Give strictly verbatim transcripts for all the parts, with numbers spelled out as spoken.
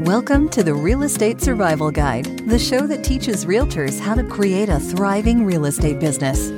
Welcome to the Real Estate Survival Guide, the show that teaches realtors how to create a thriving real estate business.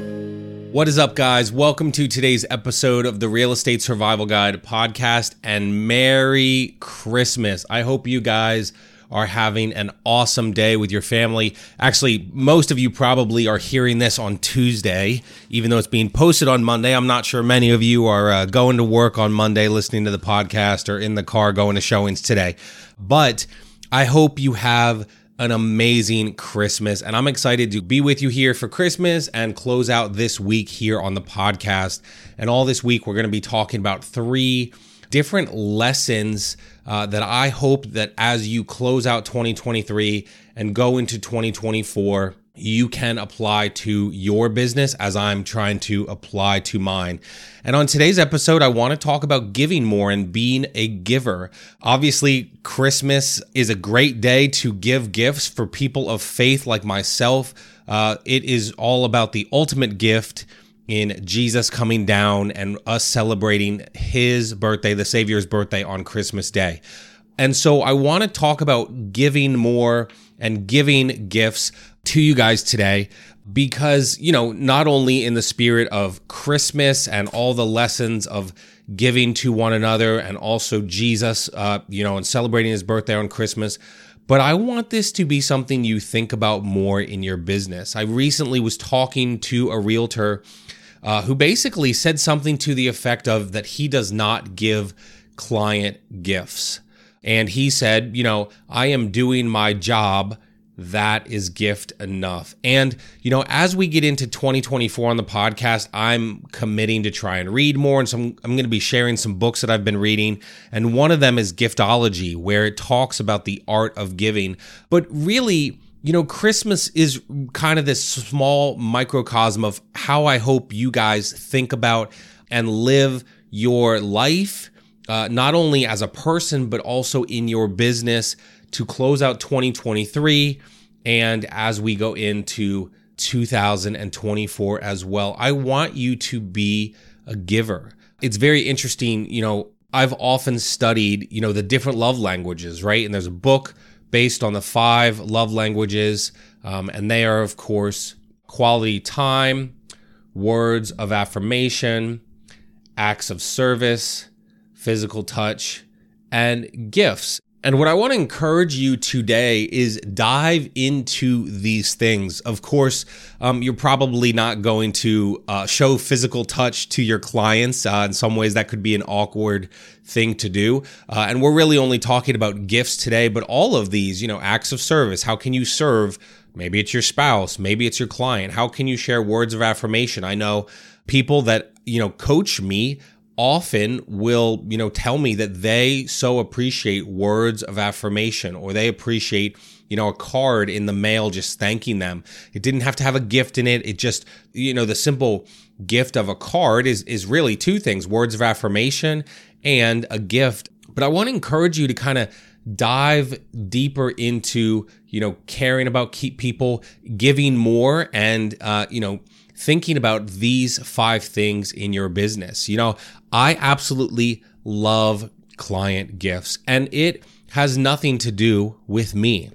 What is up, guys? Welcome to today's episode of the Real Estate Survival Guide podcast, and Merry Christmas. I hope you guys are having an awesome day with your family. Actually, most of you probably are hearing this on Tuesday, even though it's being posted on Monday. I'm not sure many of you are uh, going to work on Monday, listening to the podcast, or in the car going to showings today. But I hope you have an amazing Christmas, and I'm excited to be with you here for Christmas and close out this week here on the podcast. And all this week, we're going to be talking about three different lessons uh, that I hope that as you close out twenty twenty-three and go into twenty twenty-four, you can apply to your business as I'm trying to apply to mine. And on today's episode, I want to talk about giving more and being a giver. Obviously, Christmas is a great day to give gifts for people of faith like myself. Uh, it is all about the ultimate gift in Jesus coming down and us celebrating his birthday, the Savior's birthday, on Christmas Day. And so I want to talk about giving more and giving gifts to you guys today because, you know, not only in the spirit of Christmas and all the lessons of giving to one another and also Jesus, uh, you know, and celebrating his birthday on Christmas, but I want this to be something you think about more in your business. I recently was talking to a realtor uh, who basically said something to the effect of that he does not give client gifts. And he said, you know, I am doing my job. That is gift enough. And, you know, as we get into twenty twenty-four on the podcast, I'm committing to try and read more. And so I'm, I'm going to be sharing some books that I've been reading. And one of them is Giftology, where it talks about the art of giving. But really, you know, Christmas is kind of this small microcosm of how I hope you guys think about and live your life, uh, not only as a person, but also in your business, to close out twenty twenty-three and as we go into two thousand twenty-four as well. I want you to be a giver. It's very interesting, you know, I've often studied, you know, the different love languages, right? And there's a book based on the five love languages, um, and they are, of course, quality time, words of affirmation, acts of service, physical touch, and gifts. And what I want to encourage you today is dive into these things. Of course, um, you're probably not going to uh, show physical touch to your clients. Uh, in some ways, that could be an awkward thing to do. Uh, and we're really only talking about gifts today, but all of these, you know, acts of service. How can you serve? Maybe it's your spouse. Maybe it's your client. How can you share words of affirmation? I know people that, you know, coach me often will, you know, tell me that they so appreciate words of affirmation, or they appreciate, you know, a card in the mail just thanking them. It didn't have to have a gift in it. It just, you know, the simple gift of a card is is really two things, words of affirmation and a gift. But I want to encourage you to kind of dive deeper into, you know, caring about keep people, giving more, and, uh, you know, thinking about these five things in your business. You know, I absolutely love client gifts, and it has nothing to do with me.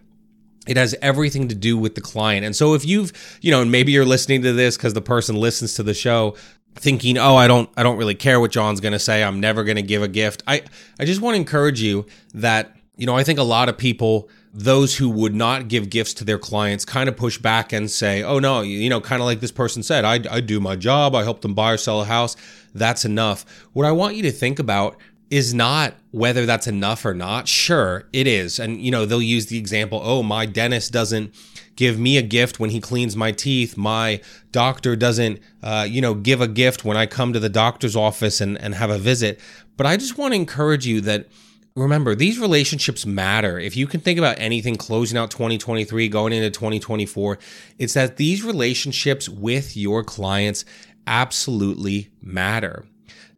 It has everything to do with the client. And so if you've, you know, and maybe you're listening to this because the person listens to the show thinking, oh, I don't, I don't really care what John's going to say. I'm never going to give a gift. I, I just want to encourage you that, you know, I think a lot of people, those who would not give gifts to their clients, kind of push back and say, oh no, you know, kind of like this person said, I, I do my job. I help them buy or sell a house. That's enough. What I want you to think about is not whether that's enough or not. Sure, it is. And, you know, they'll use the example, oh, my dentist doesn't give me a gift when he cleans my teeth. My doctor doesn't, uh, you know, give a gift when I come to the doctor's office and, and have a visit. But I just want to encourage you that, remember, these relationships matter. If you can think about anything closing out twenty twenty-three, going into twenty twenty-four, it's that these relationships with your clients absolutely matter.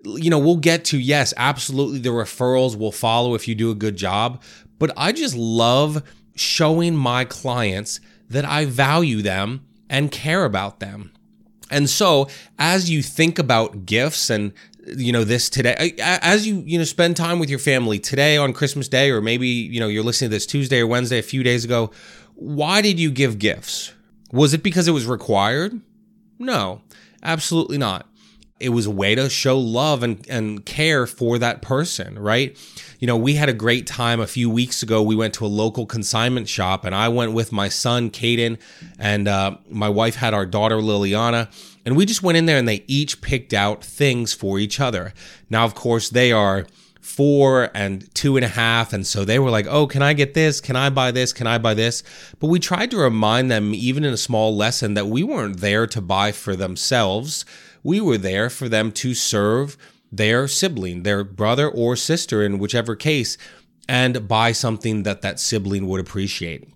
You know, we'll get to, yes, absolutely, the referrals will follow if you do a good job, but I just love showing my clients that I value them and care about them. And so as you think about gifts and you know, this today, as you, you know, spend time with your family today on Christmas Day, or maybe, you know, you're listening to this Tuesday or Wednesday, a few days ago, why did you give gifts? Was it because it was required? No, absolutely not. It was a way to show love and, and care for that person, right? You know, we had a great time a few weeks ago. We went to a local consignment shop, and I went with my son, Caden, and uh, my wife had our daughter, Liliana, and we just went in there and they each picked out things for each other. Now, of course, they are four and two and a half, and so they were like, oh, can I get this? Can I buy this? Can I buy this? But we tried to remind them, even in a small lesson, that we weren't there to buy for themselves. We were there for them to serve their sibling, their brother or sister in whichever case, and buy something that that sibling would appreciate.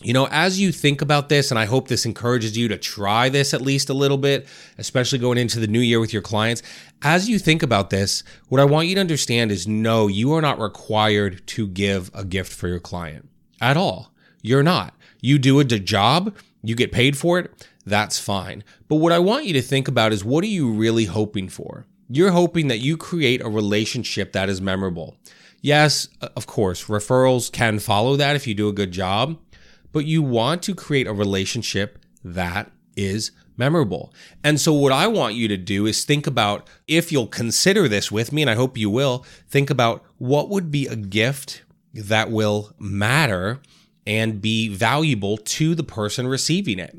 You know, as you think about this, and I hope this encourages you to try this at least a little bit, especially going into the new year with your clients, as you think about this, what I want you to understand is no, you are not required to give a gift for your client at all. You're not. You do a job, you get paid for it, that's fine. But what I want you to think about is, what are you really hoping for? You're hoping that you create a relationship that is memorable. Yes, of course, referrals can follow that if you do a good job, but you want to create a relationship that is memorable. And so what I want you to do is think about, if you'll consider this with me, and I hope you will, think about what would be a gift that will matter and be valuable to the person receiving it.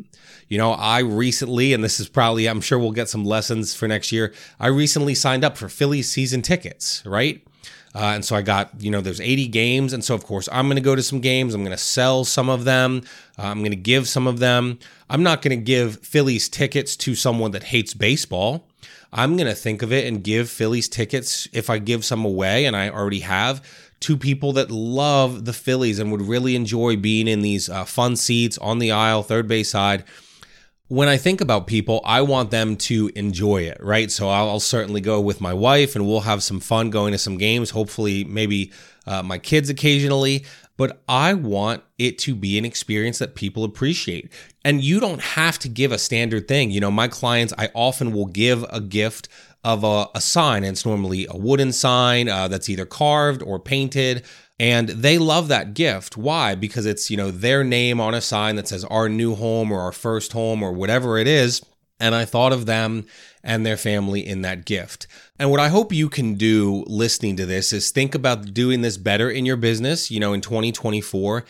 You know, I recently, and this is probably, I'm sure we'll get some lessons for next year, I recently signed up for Phillies season tickets, right? Uh, and so I got, you know, there's eighty games. And so, of course, I'm going to go to some games. I'm going to sell some of them. Uh, I'm going to give some of them. I'm not going to give Phillies tickets to someone that hates baseball. I'm going to think of it and give Phillies tickets, if I give some away, and I already have, to people that love the Phillies and would really enjoy being in these uh, fun seats on the aisle, third base side. When I think about people, I want them to enjoy it, right? So I'll, I'll certainly go with my wife, and we'll have some fun going to some games, hopefully maybe uh, my kids occasionally. But I want it to be an experience that people appreciate. And you don't have to give a standard thing. You know, my clients, I often will give a gift of a, a sign, and it's normally a wooden sign uh, that's either carved or painted, and they love that gift. Why? Because it's, you know, their name on a sign that says our new home or our first home or whatever it is, and I thought of them and their family in that gift. And what I hope you can do listening to this is think about doing this better in your business, you know, in twenty twenty-four,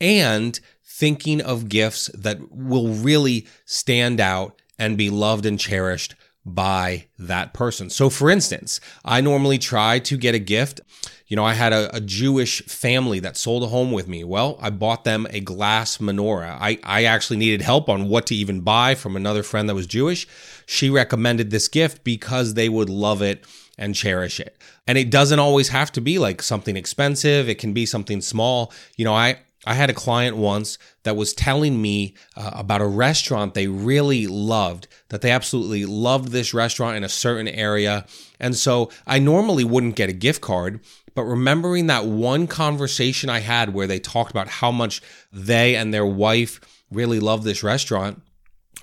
and thinking of gifts that will really stand out and be loved and cherished by that person. So for instance, I normally try to get a gift. You know, I had a, a Jewish family that sold a home with me. Well, I bought them a glass menorah. I, I actually needed help on what to even buy from another friend that was Jewish. She recommended this gift because they would love it and cherish it. And it doesn't always have to be like something expensive. It can be something small. You know, I I had a client once that was telling me uh, about a restaurant they really loved, that they absolutely loved this restaurant in a certain area. And so I normally wouldn't get a gift card, but remembering that one conversation I had where they talked about how much they and their wife really loved this restaurant,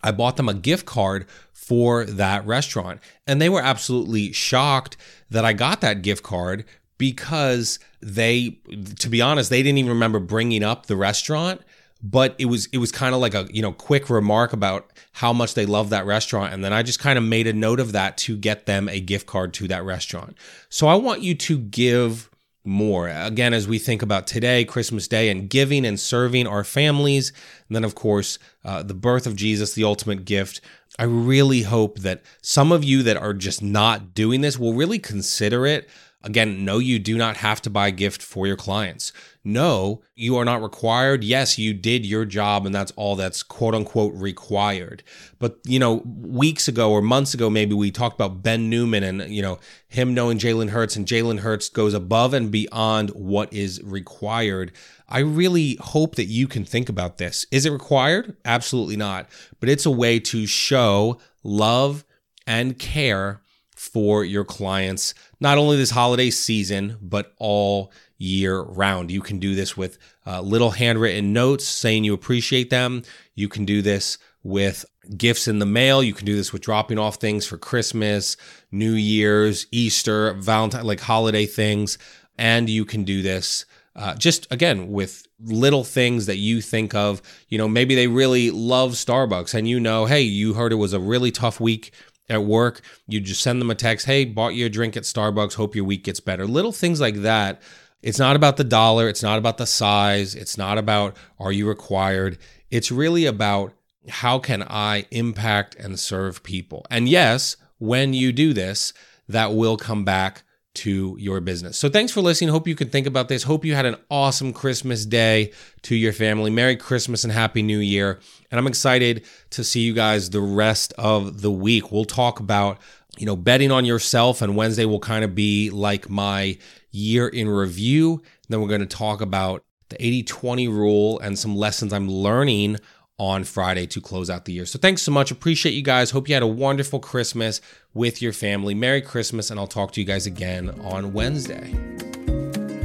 I bought them a gift card for that restaurant. And they were absolutely shocked that I got that gift card, because they, to be honest, they didn't even remember bringing up the restaurant, but it was it was kind of like a, you know, quick remark about how much they love that restaurant. And then I just kind of made a note of that to get them a gift card to that restaurant. So I want you to give more. Again, as we think about today, Christmas Day, and giving and serving our families, and then, of course, uh, the birth of Jesus, the ultimate gift, I really hope that some of you that are just not doing this will really consider it. Again, no, you do not have to buy a gift for your clients. No, you are not required. Yes, you did your job, and that's all that's quote unquote required. But, you know, weeks ago or months ago, maybe we talked about Ben Newman and, you know, him knowing Jalen Hurts, and Jalen Hurts goes above and beyond what is required. I really hope that you can think about this. Is it required? Absolutely not. But it's a way to show love and care for your clients, not only this holiday season, but all year round. You can do this with uh, little handwritten notes saying you appreciate them. You can do this with gifts in the mail. You can do this with dropping off things for Christmas, New Year's, Easter, Valentine, like holiday things. And you can do this uh, just, again, with little things that you think of. You know, maybe they really love Starbucks and you know, hey, you heard it was a really tough week at work. You just send them a text, hey, bought you a drink at Starbucks, hope your week gets better. Little things like that. It's not about the dollar. It's not about the size. It's not about are you required. It's really about how can I impact and serve people. And yes, when you do this, that will come back to your business. So thanks for listening. Hope you can think about this. Hope you had an awesome Christmas day to your family. Merry Christmas and Happy New Year. And I'm excited to see you guys the rest of the week. We'll talk about, you know, betting on yourself, and Wednesday will kind of be like my year in review. Then we're going to talk about the eighty twenty rule and some lessons I'm learning on Friday to close out the year. So thanks so much. Appreciate you guys. Hope you had a wonderful Christmas with your family. Merry Christmas, and I'll talk to you guys again on Wednesday.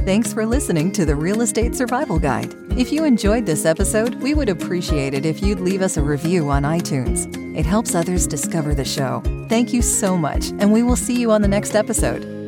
Thanks for listening to the Real Estate Survival Guide. If you enjoyed this episode, we would appreciate it if you'd leave us a review on iTunes. It helps others discover the show. Thank you so much, and we will see you on the next episode.